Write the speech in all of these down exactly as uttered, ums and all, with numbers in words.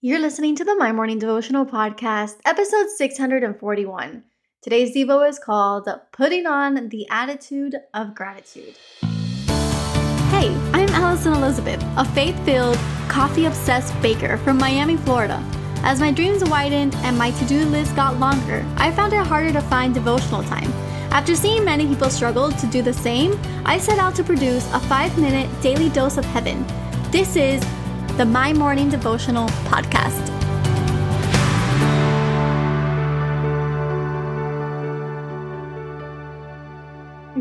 You're listening to the My Morning Devotional Podcast, episode six hundred forty-one. Today's Devo is called Putting on the Attitude of Gratitude. Hey, I'm Alison Elizabeth, a faith-filled, coffee-obsessed baker from Miami, Florida. As my dreams widened and my to-do list got longer, I found it harder to find devotional time. After seeing many people struggle to do the same, I set out to produce a five-minute daily dose of heaven. This is the My Morning Devotional Podcast.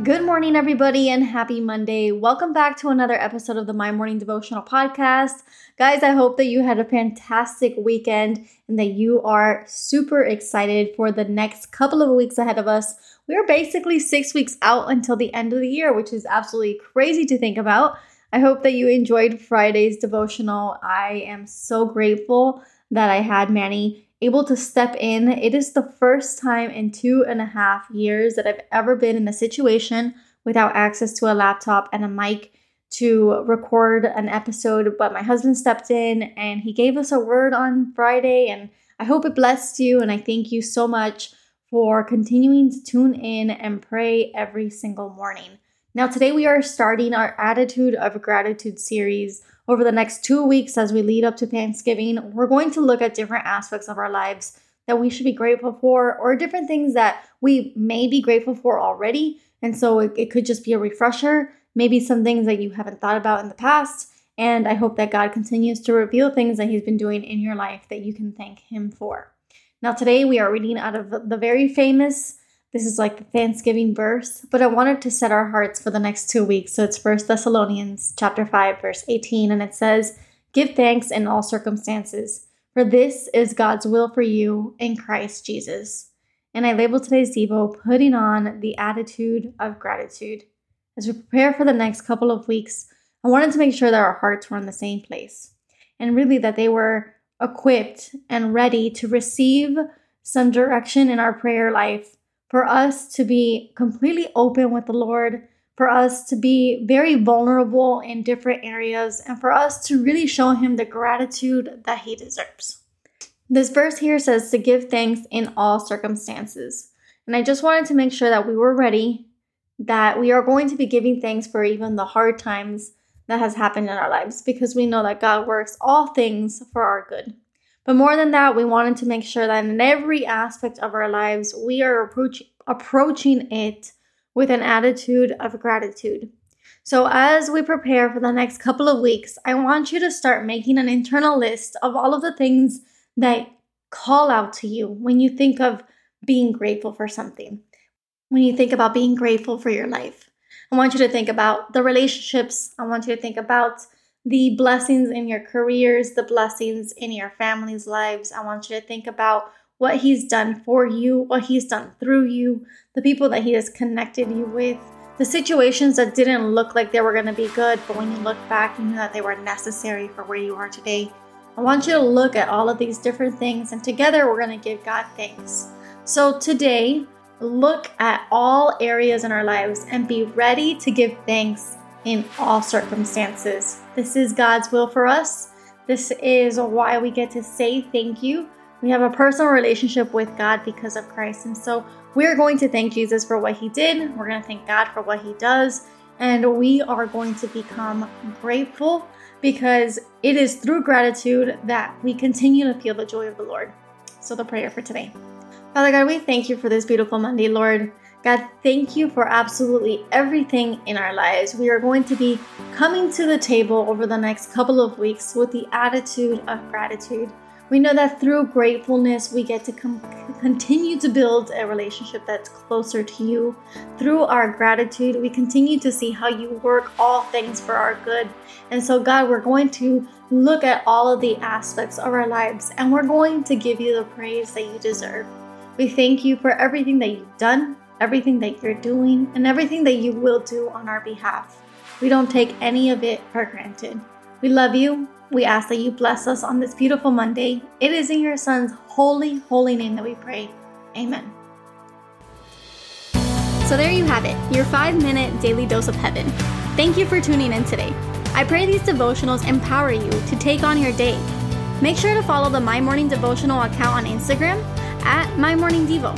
Good morning, everybody, and happy Monday. Welcome back to another episode of the My Morning Devotional Podcast. Guys, I hope that you had a fantastic weekend and that you are super excited for the next couple of weeks ahead of us. We are basically six weeks out until the end of the year, which is absolutely crazy to think about. I hope that you enjoyed Friday's devotional. I am so grateful that I had Manny able to step in. It is the first time in two and a half years that I've ever been in a situation without access to a laptop and a mic to record an episode. But my husband stepped in and he gave us a word on Friday, and I hope it blessed you. And I thank you so much for continuing to tune in and pray every single morning. Now, today we are starting our Attitude of Gratitude series. Over the next two weeks as we lead up to Thanksgiving, we're going to look at different aspects of our lives that we should be grateful for, or different things that we may be grateful for already. And so it, it could just be a refresher, maybe some things that you haven't thought about in the past. And I hope that God continues to reveal things that He's been doing in your life that you can thank Him for. Now, today we are reading out of the very famous This is like the Thanksgiving verse, but I wanted to set our hearts for the next two weeks. So it's First Thessalonians chapter five, verse eighteen, and it says, "Give thanks in all circumstances, for this is God's will for you in Christ Jesus." And I labeled today's Devo, Putting on the Attitude of Gratitude. As we prepare for the next couple of weeks, I wanted to make sure that our hearts were in the same place, and really that they were equipped and ready to receive some direction in our prayer life, for us to be completely open with the Lord, for us to be very vulnerable in different areas, and for us to really show Him the gratitude that He deserves. This verse here says to give thanks in all circumstances. And I just wanted to make sure that we were ready, that we are going to be giving thanks for even the hard times that has happened in our lives, because we know that God works all things for our good. But more than that, we wanted to make sure that in every aspect of our lives, we are approach- approaching it with an attitude of gratitude. So as we prepare for the next couple of weeks, I want you to start making an internal list of all of the things that call out to you when you think of being grateful for something, when you think about being grateful for your life. I want you to think about the relationships. I want you to think about the blessings in your careers, the blessings in your family's lives. I want you to think about what He's done for you, what He's done through you, the people that He has connected you with, the situations that didn't look like they were going to be good, but when you look back, you knew that they were necessary for where you are today. I want you to look at all of these different things, and together we're going to give God thanks. So today, look at all areas in our lives and be ready to give thanks in all circumstances. This is God's will for us. This is why we get to say thank you. We have a personal relationship with God because of Christ. And so we're going to thank Jesus for what He did. We're going to thank God for what He does. And we are going to become grateful, because it is through gratitude that we continue to feel the joy of the Lord. So the prayer for today. Father God, we thank You for this beautiful Monday, Lord. God, thank You for absolutely everything in our lives. We are going to be coming to the table over the next couple of weeks with the attitude of gratitude. We know that through gratefulness, we get to com- continue to build a relationship that's closer to You. Through our gratitude, we continue to see how You work all things for our good. And so, God, we're going to look at all of the aspects of our lives, and we're going to give You the praise that You deserve. We thank You for everything that You've done, everything that You're doing, and everything that You will do on our behalf. We don't take any of it for granted. We love You. We ask that You bless us on this beautiful Monday. It is in Your Son's holy, holy name that we pray. Amen. So there you have it, your five-minute daily dose of heaven. Thank you for tuning in today. I pray these devotionals empower you to take on your day. Make sure to follow the My Morning Devotional account on Instagram at My Morning Devo.